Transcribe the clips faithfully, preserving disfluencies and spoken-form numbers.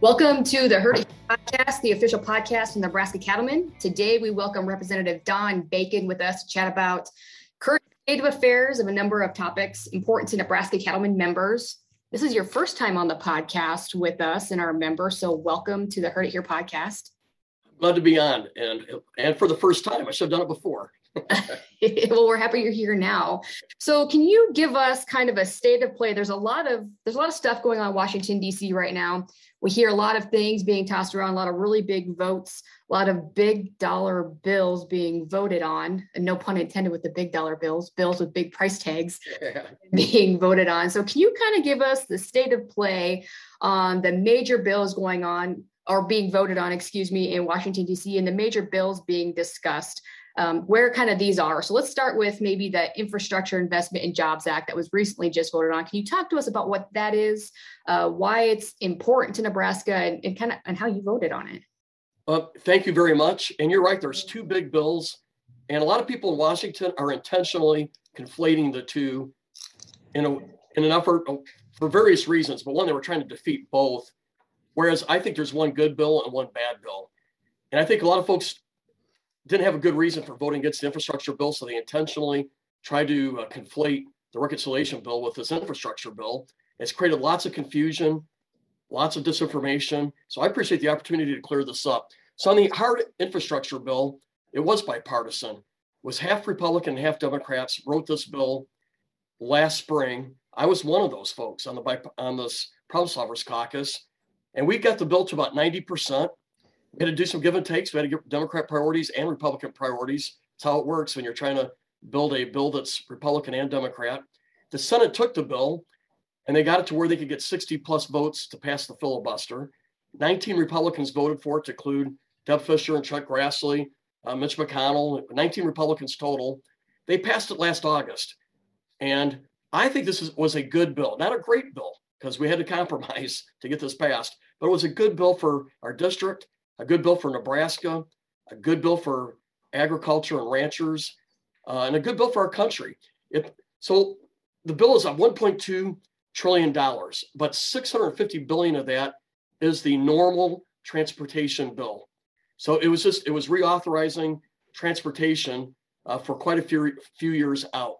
Welcome to the Herd It Here podcast, the official podcast from Nebraska Cattlemen. Today, we welcome Representative Don Bacon with us to chat about current state of affairs of a number of topics important to Nebraska Cattlemen members. This is your first time on the podcast with us and our member, so welcome to the Herd It Here podcast. Glad to be on, and and for the first time. I should have done it before. Well, we're happy you're here now. So can you give us kind of a state of play? There's a lot of there's a lot of stuff going on in Washington, D C right now. We hear a lot of things being tossed around, a lot of really big votes, a lot of big dollar bills being voted on, and no pun intended with the big dollar bills, bills with big price tags yeah. being voted on. So can you kind of give us the state of play on the major bills going on or being voted on, excuse me, in Washington, D C, and the major bills being discussed? Um, where kind of these are. So let's start with maybe the Infrastructure Investment and Jobs Act that was recently just voted on. Can you talk to us about what that is, uh, why it's important to Nebraska, and, and kind of and how you voted on it? Uh, thank you very much. And you're right, there's two big bills. And a lot of people in Washington are intentionally conflating the two in, a, in an effort for various reasons. But one, they were trying to defeat both. Whereas I think there's one good bill and one bad bill. And I think a lot of folks didn't have a good reason for voting against the infrastructure bill, so they intentionally tried to uh, conflate the reconciliation bill with this infrastructure bill. It's created lots of confusion, lots of disinformation. So I appreciate the opportunity to clear this up. So on the hard infrastructure bill, it was bipartisan. It was half Republican and half Democrats wrote this bill last spring. I was one of those folks on the on this Problem Solvers Caucus, and we got the bill to about ninety percent. We had to do some give and takes. We had to get Democrat priorities and Republican priorities. It's how it works when you're trying to build a bill that's Republican and Democrat. The Senate took the bill, and they got it to where they could get sixty plus votes to pass the filibuster. nineteen Republicans voted for it, to include Deb Fischer and Chuck Grassley, uh, Mitch McConnell, nineteen Republicans total. They passed it last August. And I think this is, was a good bill, not a great bill, because we had to compromise to get this passed. But it was a good bill for our district, a good bill for Nebraska, a good bill for agriculture and ranchers, uh, and a good bill for our country. It, so the bill is at one point two trillion dollars, but six hundred fifty billion dollars of that is the normal transportation bill. So it was just, it was reauthorizing transportation uh, for quite a few, few years out.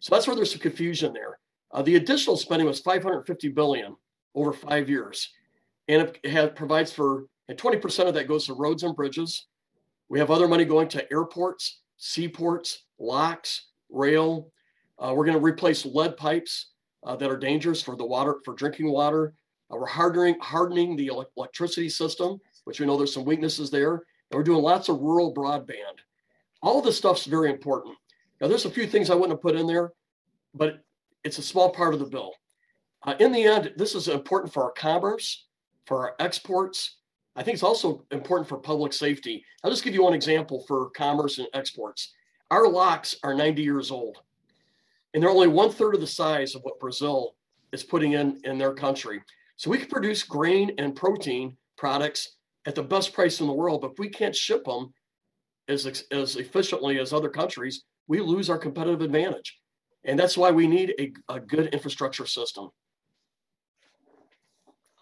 So that's where there's some confusion there. Uh, the additional spending was five hundred fifty billion dollars over five years. And it, had, provides for And twenty percent of that goes to roads and bridges. We have other money going to airports, seaports, locks, rail. Uh, we're going to replace lead pipes uh, that are dangerous for the water, for drinking water. Uh, we're hardening, hardening the electricity system, which we know there's some weaknesses there. And we're doing lots of rural broadband. All of this stuff's very important. Now, there's a few things I wouldn't have put in there, but it's a small part of the bill. Uh, in the end, this is important for our commerce, for our exports. I think it's also important for public safety. I'll just give you one example for commerce and exports. Our locks are ninety years old, and they're only one third of the size of what Brazil is putting in in their country. So we can produce grain and protein products at the best price in the world, but if we can't ship them as, as efficiently as other countries, we lose our competitive advantage. And that's why we need a, a good infrastructure system.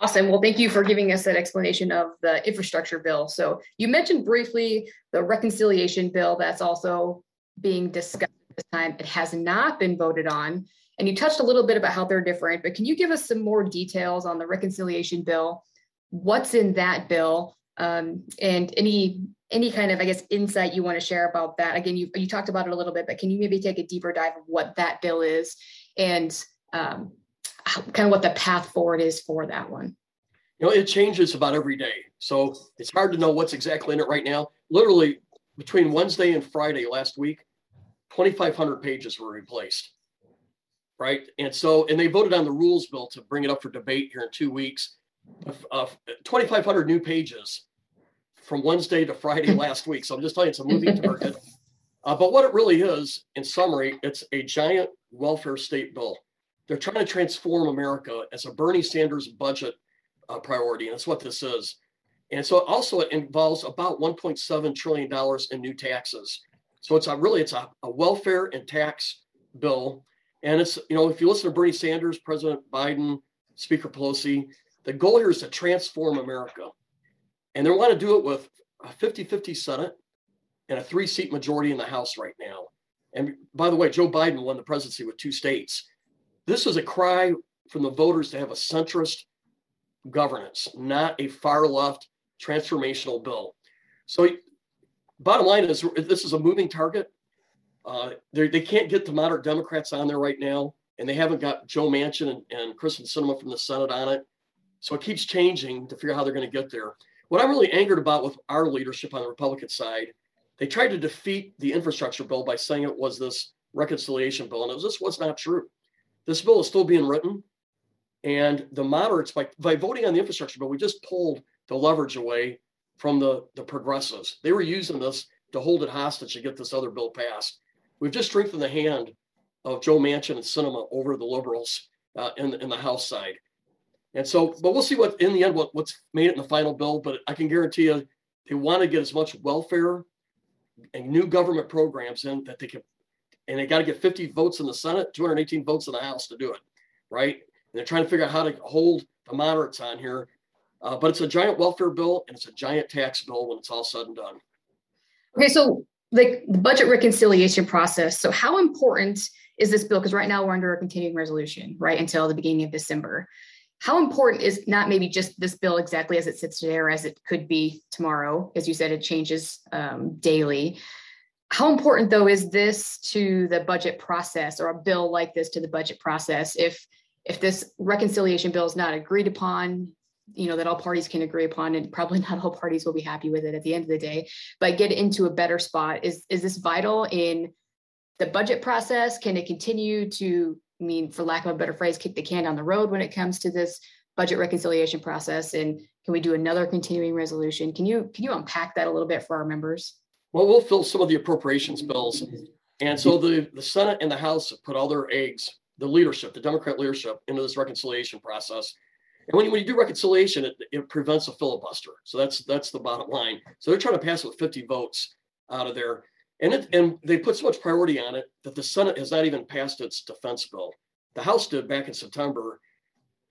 Awesome. Well, thank you for giving us that explanation of the infrastructure bill. So you mentioned briefly the reconciliation bill that's also being discussed at this time. It has not been voted on. And you touched a little bit about how they're different, but can you give us some more details on the reconciliation bill? What's in that bill? Um, and any any kind of, I guess, insight you want to share about that? Again, you, you talked about it a little bit, but can you maybe take a deeper dive of what that bill is and um kind of what the path forward is for that one? You know, it changes about every day. So it's hard to know what's exactly in it right now. Literally between Wednesday and Friday last week, twenty-five hundred pages were replaced, right? And so, and they voted on the rules bill to bring it up for debate here in two weeks. Uh, twenty-five hundred new pages from Wednesday to Friday last week. So I'm just telling you, it's a moving target. Uh, but what it really is, in summary, it's a giant welfare state bill. They're trying to transform America as a Bernie Sanders budget uh, priority, and that's what this is. And so also it involves about one point seven trillion dollars in new taxes. So it's a, really it's a, a welfare and tax bill. And it's, you know, if you listen to Bernie Sanders, President Biden, Speaker Pelosi, The goal here is to transform America. And they want to do it with a fifty-fifty Senate and a three-seat majority in the House right now. And by the way, Joe Biden won the presidency with two states. This is a cry from the voters to have a centrist governance, not a far-left transformational bill. So bottom line is, this is a moving target. Uh, they can't get the moderate Democrats on there right now, and they haven't got Joe Manchin and, and Kyrsten Sinema from the Senate on it. So it keeps changing to figure out how they're going to get there. What I'm really angered about with our leadership on the Republican side, they tried to defeat the infrastructure bill by saying it was this reconciliation bill, and it was, this was not true. This bill is still being written, and the moderates, by, by voting on the infrastructure bill, we just pulled the leverage away from the, the progressives. They were using this to hold it hostage to get this other bill passed. We've just strengthened the hand of Joe Manchin and Sinema over the liberals uh, in, in the House side. And so, but we'll see what, in the end, what, what's made it in the final bill. But I can guarantee you, they want to get as much welfare and new government programs in that they can, and they got to get fifty votes in the Senate, two hundred eighteen votes in the House to do it, right? And they're trying to figure out how to hold the moderates on here. Uh, but it's a giant welfare bill, and it's a giant tax bill when it's all said and done. Okay, so like the budget reconciliation process. So how important is this bill? Because right now we're under a continuing resolution, right, until the beginning of December. How important is not maybe just this bill exactly as it sits today or as it could be tomorrow? As you said, it changes um, daily. How important, though, is this to the budget process, or a bill like this to the budget process? If if this reconciliation bill is not agreed upon, you know, that all parties can agree upon, and probably not all parties will be happy with it at the end of the day, but get into a better spot. Is, is this vital in the budget process? Can it continue to, I mean, for lack of a better phrase, kick the can down the road when it comes to this budget reconciliation process? And can we do another continuing resolution? Can you, can you unpack that a little bit for our members? Well, we'll fill some of the appropriations bills. And so the, the Senate and the House have put all their eggs, the leadership, the Democrat leadership, into this reconciliation process. And when you, when you do reconciliation, it, it prevents a filibuster. So that's that's the bottom line. So they're trying to pass it with fifty votes out of there. And it, and they put so much priority on it that the Senate has not even passed its defense bill. The House did back in September.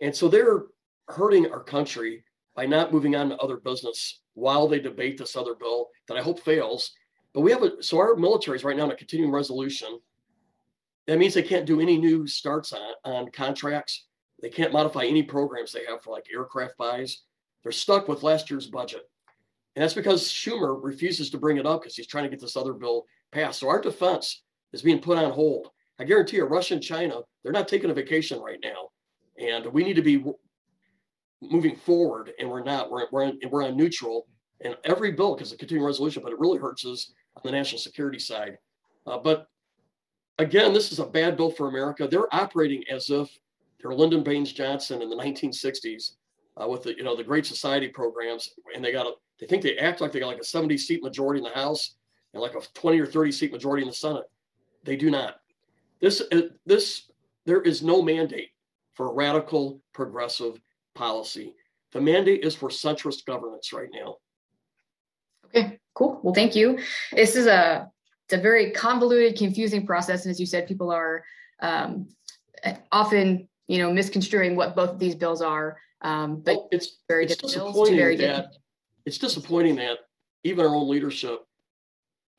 And so they're hurting our country by not moving on to other business while they debate this other bill that I hope fails. But we have a, so our military is right now in a continuing resolution. That means they can't do any new starts on, on contracts. They can't modify any programs they have for like aircraft buys. They're stuck with last year's budget. And that's because Schumer refuses to bring it up because he's trying to get this other bill passed. So our defense is being put on hold. I guarantee you, Russia and China, they're not taking a vacation right now. And we need to be w- moving forward, and we're not. We're, we're, in, we're on neutral. And every bill, because of continuing resolution, but it really hurts us on the national security side. Uh, but again, this is a bad bill for America. They're operating as if they're Lyndon Baines Johnson in the nineteen sixties uh, with the, you know, the Great Society programs, and they got a, they think they act like they got like a seventy seat majority in the House and like a twenty or thirty seat majority in the Senate. They do not. This this there is no mandate for radical progressive policy. The mandate is for centrist governance right now. Okay, cool. Well, thank you. This is a it's a very convoluted, confusing process, and as you said, people are um, often, you know, misconstruing what both of these bills are. Um, but well, it's very it's disappointing bills, very that different. It's disappointing that even our own leadership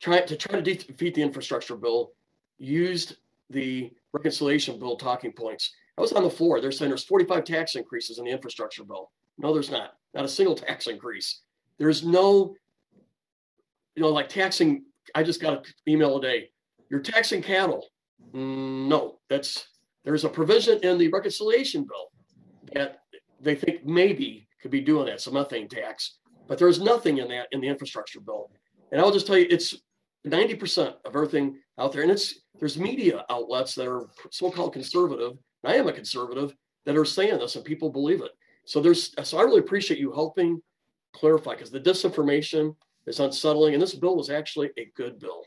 try to try to defeat the infrastructure bill used the reconciliation bill talking points. I was on the floor. They're saying there's forty-five tax increases in the infrastructure bill. No, there's not. Not a single tax increase. There's no, you know, like taxing. I just got an email today. You're taxing cattle. Mm, no, that's. There's a provision in the reconciliation bill that they think maybe could be doing that, some methane tax, but there's nothing in that in the infrastructure bill. And I'll just tell you, it's ninety percent of everything out there. And it's there's media outlets that are so-called conservative, and I am a conservative, that are saying this and people believe it. So there's so I really appreciate you helping clarify, because the disinformation is unsettling, and this bill was actually a good bill.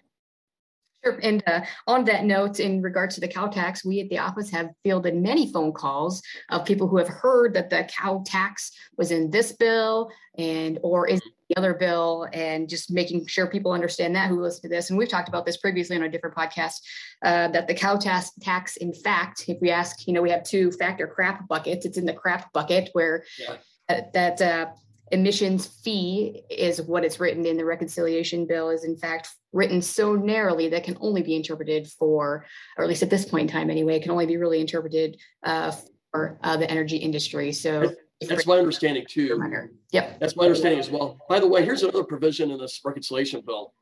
And uh, on that note, in regards to the cow tax, we at the office have fielded many phone calls of people who have heard that the cow tax was in this bill and or is the other bill, and just making sure people understand that who listen to this. And we've talked about this previously on a different podcast, uh, that the cow tax tax, in fact, if we ask, you know, we have two factor crap buckets. It's in the crap bucket where yeah. uh, that uh, emissions fee is what it's written in. The reconciliation bill is, in fact, written so narrowly that can only be interpreted for, or at least at this point in time anyway, can only be really interpreted uh, for uh, the energy industry. So that's my understanding too. Yep. That's my understanding as well. By the way, here's another provision in this reconciliation bill.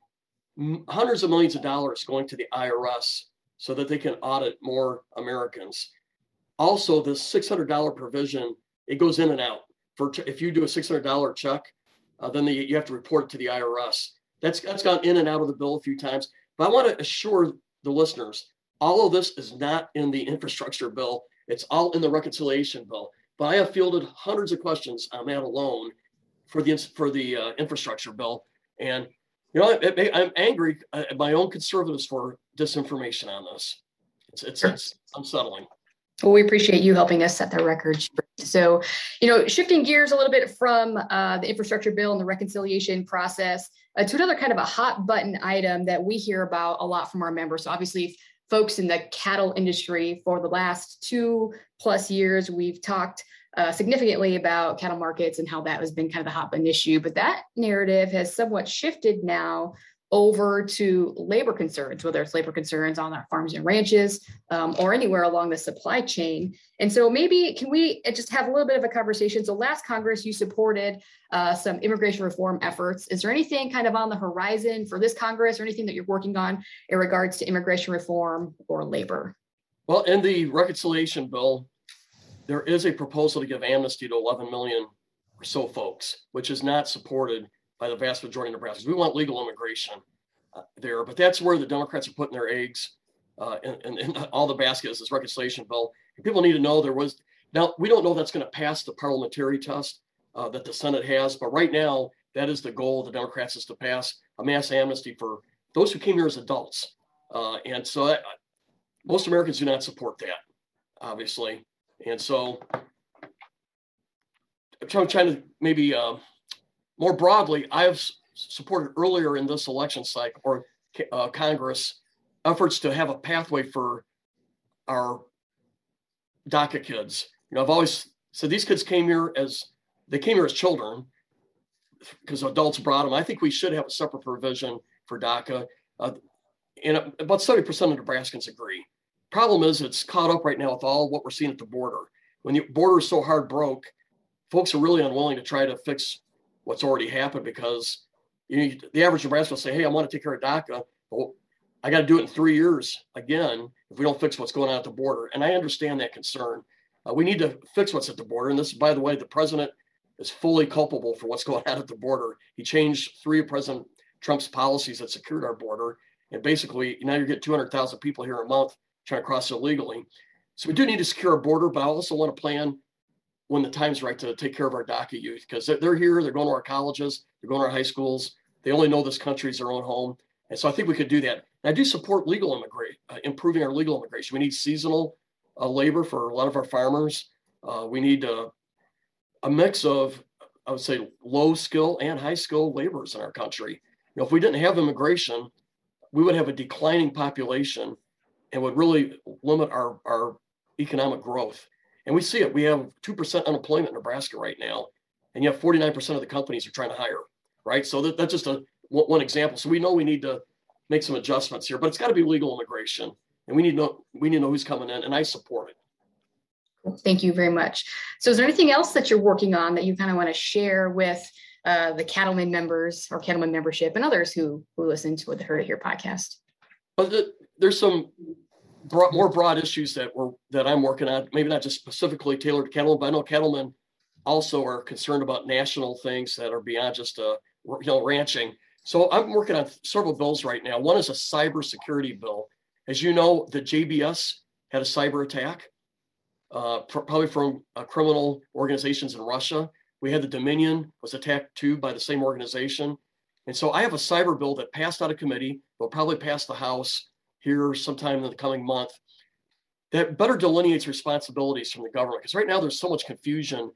Hundreds of millions of dollars going to the I R S so that they can audit more Americans. Also, the six hundred dollars provision, it goes in and out. For if you do a six hundred dollars check, uh, then the, you have to report it to the I R S. That's That's gone in and out of the bill a few times. But I want to assure the listeners, all of this is not in the infrastructure bill. It's all in the reconciliation bill. But I have fielded hundreds of questions on that alone for the for the uh, infrastructure bill. And, you know, it, it, I'm angry at my own conservatives for disinformation on this. It's, it's, sure. it's unsettling. Well, we appreciate you helping us set the record straight. So, you know, shifting gears a little bit from uh, the infrastructure bill and the reconciliation process uh, to another kind of a hot button item that we hear about a lot from our members. So obviously, folks in the cattle industry for the last two plus years, we've talked uh, significantly about cattle markets and how that has been kind of the hot button issue. But that narrative has somewhat shifted now over to labor concerns, whether it's labor concerns on our farms and ranches um, or anywhere along the supply chain. And so maybe can we just have a little bit of a conversation? So last Congress, you supported uh, some immigration reform efforts. Is there anything kind of on the horizon for this Congress or anything that you're working on in regards to immigration reform or labor? Well, in the reconciliation bill, there is a proposal to give amnesty to eleven million or so folks, which is not supported by the vast majority of Nebraskans. We want legal immigration uh, there, but that's where the Democrats are putting their eggs uh, in, in, in all the baskets, this reconciliation bill. And people need to know there was, now we don't know that's going to pass the parliamentary test uh, that the Senate has, but right now that is the goal of the Democrats, is to pass a mass amnesty for those who came here as adults. Uh, and so that, most Americans do not support that, obviously. And so I'm trying to maybe, uh, more broadly, I have supported earlier in this election cycle or uh, Congress efforts to have a pathway for our DACA kids. You know, I've always said these kids came here as they came here as children because adults brought them. I think we should have a separate provision for DACA. Uh, and about seventy percent of Nebraskans agree. Problem is it's caught up right now with all what we're seeing at the border. When the border is so hard broke, folks are really unwilling to try to fix what's already happened, because you know, the average Nebraskan will say, hey, I want to take care of DACA. Well, I got to do it in three years again if we don't fix what's going on at the border. And I understand that concern. Uh, we need to fix what's at the border. And this, by the way, the president is fully culpable for what's going on at the border. He changed three of President Trump's policies that secured our border. And basically, now you're getting two hundred thousand people here a month trying to cross illegally. So we do need to secure our border, but I also want to plan when the time's right to take care of our DACA youth, because they're here, they're going to our colleges, they're going to our high schools. They only know this country is their own home. And so I think we could do that. And I do support legal immigration, uh, improving our legal immigration. We need seasonal uh, labor for a lot of our farmers. Uh, we need uh, a mix of, I would say, low skill and high skill laborers in our country. You know, if we didn't have immigration, we would have a declining population and would really limit our, our economic growth. And we see it. We have two percent unemployment in Nebraska right now, and you have forty-nine percent of the companies are trying to hire, right? So that, that's just a, one example. So we know we need to make some adjustments here, but it's got to be legal immigration, and we need to know, we need to know who's coming in, and I support it. Thank you very much. So is there anything else that you're working on that you kind of want to share with uh, the Cattlemen members or Cattlemen membership and others who, who listen to the Herd It Here podcast? Well, the, there's some... Broad, more broad issues that we're that I'm working on, maybe not just specifically tailored to cattlemen, but I know cattlemen also are concerned about national things that are beyond just uh, you know, ranching. So I'm working on several bills right now. One is a cybersecurity bill. As you know, the J B S had a cyber attack, uh, pr- probably from uh, criminal organizations in Russia. We had the Dominion was attacked too by the same organization. And so I have a cyber bill that passed out of committee, will probably pass the House here sometime in the coming month, that better delineates responsibilities from the government. Because right now there's so much confusion.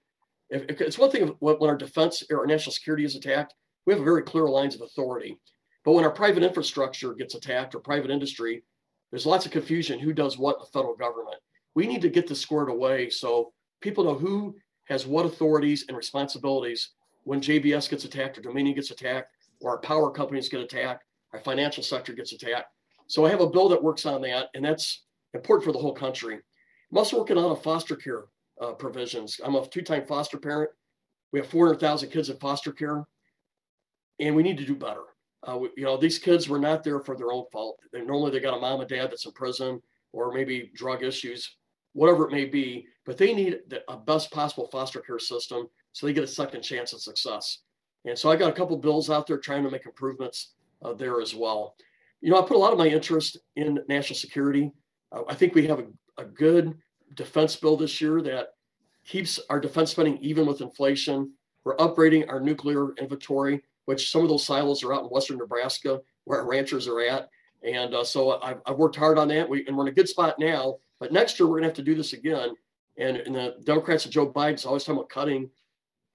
If, if, it's one thing if, when our defense or our national security is attacked, we have very clear lines of authority. But when our private infrastructure gets attacked or private industry, there's lots of confusion who does what in the federal government. We need to get this squared away so people know who has what authorities and responsibilities when J B S gets attacked or Dominion gets attacked or our power companies get attacked, our financial sector gets attacked. So I have a bill that works on that, and that's important for the whole country. I'm also working on a foster care uh, provisions. I'm a two-time foster parent. We have four hundred thousand kids in foster care, and we need to do better. Uh, we, you know, these kids were not there for their own fault. They, normally they got a mom and dad that's in prison or maybe drug issues, whatever it may be, but they need the a best possible foster care system so they get a second chance at success. And so I got a couple bills out there trying to make improvements uh, there as well. You know, I put a lot of my interest in national security. Uh, I think we have a, a good defense bill this year that keeps our defense spending even with inflation. We're upgrading our nuclear inventory, which some of those silos are out in western Nebraska where our ranchers are at. And uh, so I've, I've worked hard on that. We, and we're in a good spot now. But next year, we're going to have to do this again. And, and the Democrats and Joe Biden's always talking about cutting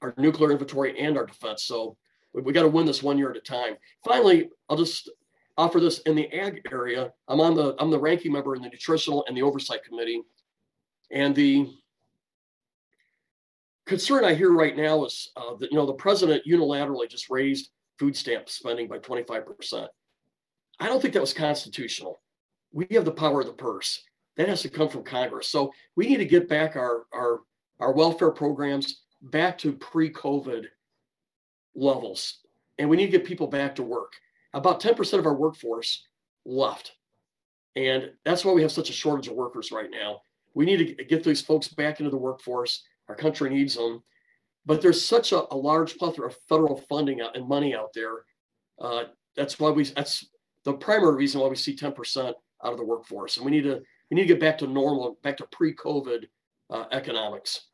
our nuclear inventory and our defense. So we, we got to win this one year at a time. Finally, I'll just offer this in the ag area. I'm on the I'm the ranking member in the Nutritional and the Oversight Committee. And the concern I hear right now is uh, that, you know, the president unilaterally just raised food stamp spending by twenty-five percent. I don't think that was constitutional. We have the power of the purse. That has to come from Congress. So we need to get back our, our, our welfare programs back to pre-COVID levels. And we need to get people back to work. About ten percent of our workforce left. And that's why we have such a shortage of workers right now. We need to get these folks back into the workforce. Our country needs them. But there's such a, a large plethora of federal funding and money out there. Uh, that's why we, that's the primary reason why we see ten percent out of the workforce. And we need to, we need to get back to normal, back to pre-COVID uh, economics.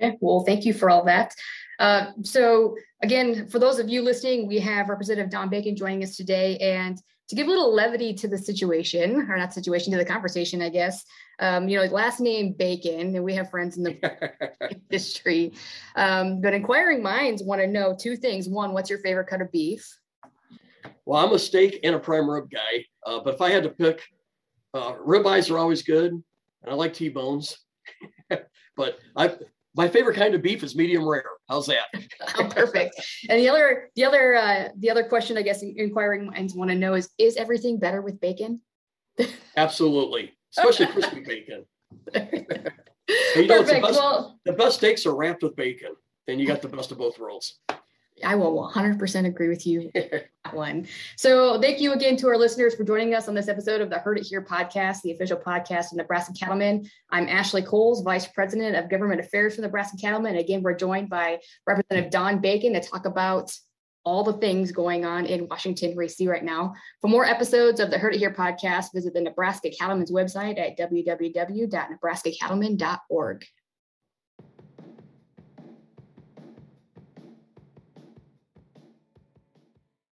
Okay, well, thank you for all that. Uh, so again, for those of you listening, we have Representative Don Bacon joining us today. And to give a little levity to the situation, or not situation, to the conversation, I guess, um, you know, last name Bacon, and we have friends in the industry. Um, but inquiring minds want to know two things. One, what's your favorite cut of beef? Well, I'm a steak and a prime rib guy. Uh, but if I had to pick, uh, ribeyes are always good. And I like T-bones. But I... My favorite kind of beef is medium rare. How's that? Oh, perfect. And the other, the other, uh, the other question, I guess, inquiring minds want to know is: is everything better with bacon? Absolutely, especially crispy bacon. You know, perfect. The best, well, the best steaks are wrapped with bacon, and you got the best of both worlds. I will one hundred percent agree with you on that one. So thank you again to our listeners for joining us on this episode of the Herd It Here podcast, the official podcast of Nebraska Cattlemen. I'm Ashley Coles, Vice President of Government Affairs for Nebraska Cattlemen. And again, we're joined by Representative Don Bacon to talk about all the things going on in Washington, D C right now. For more episodes of the Herd It Here podcast, visit the Nebraska Cattlemen's website at w w w dot nebraska cattlemen dot org.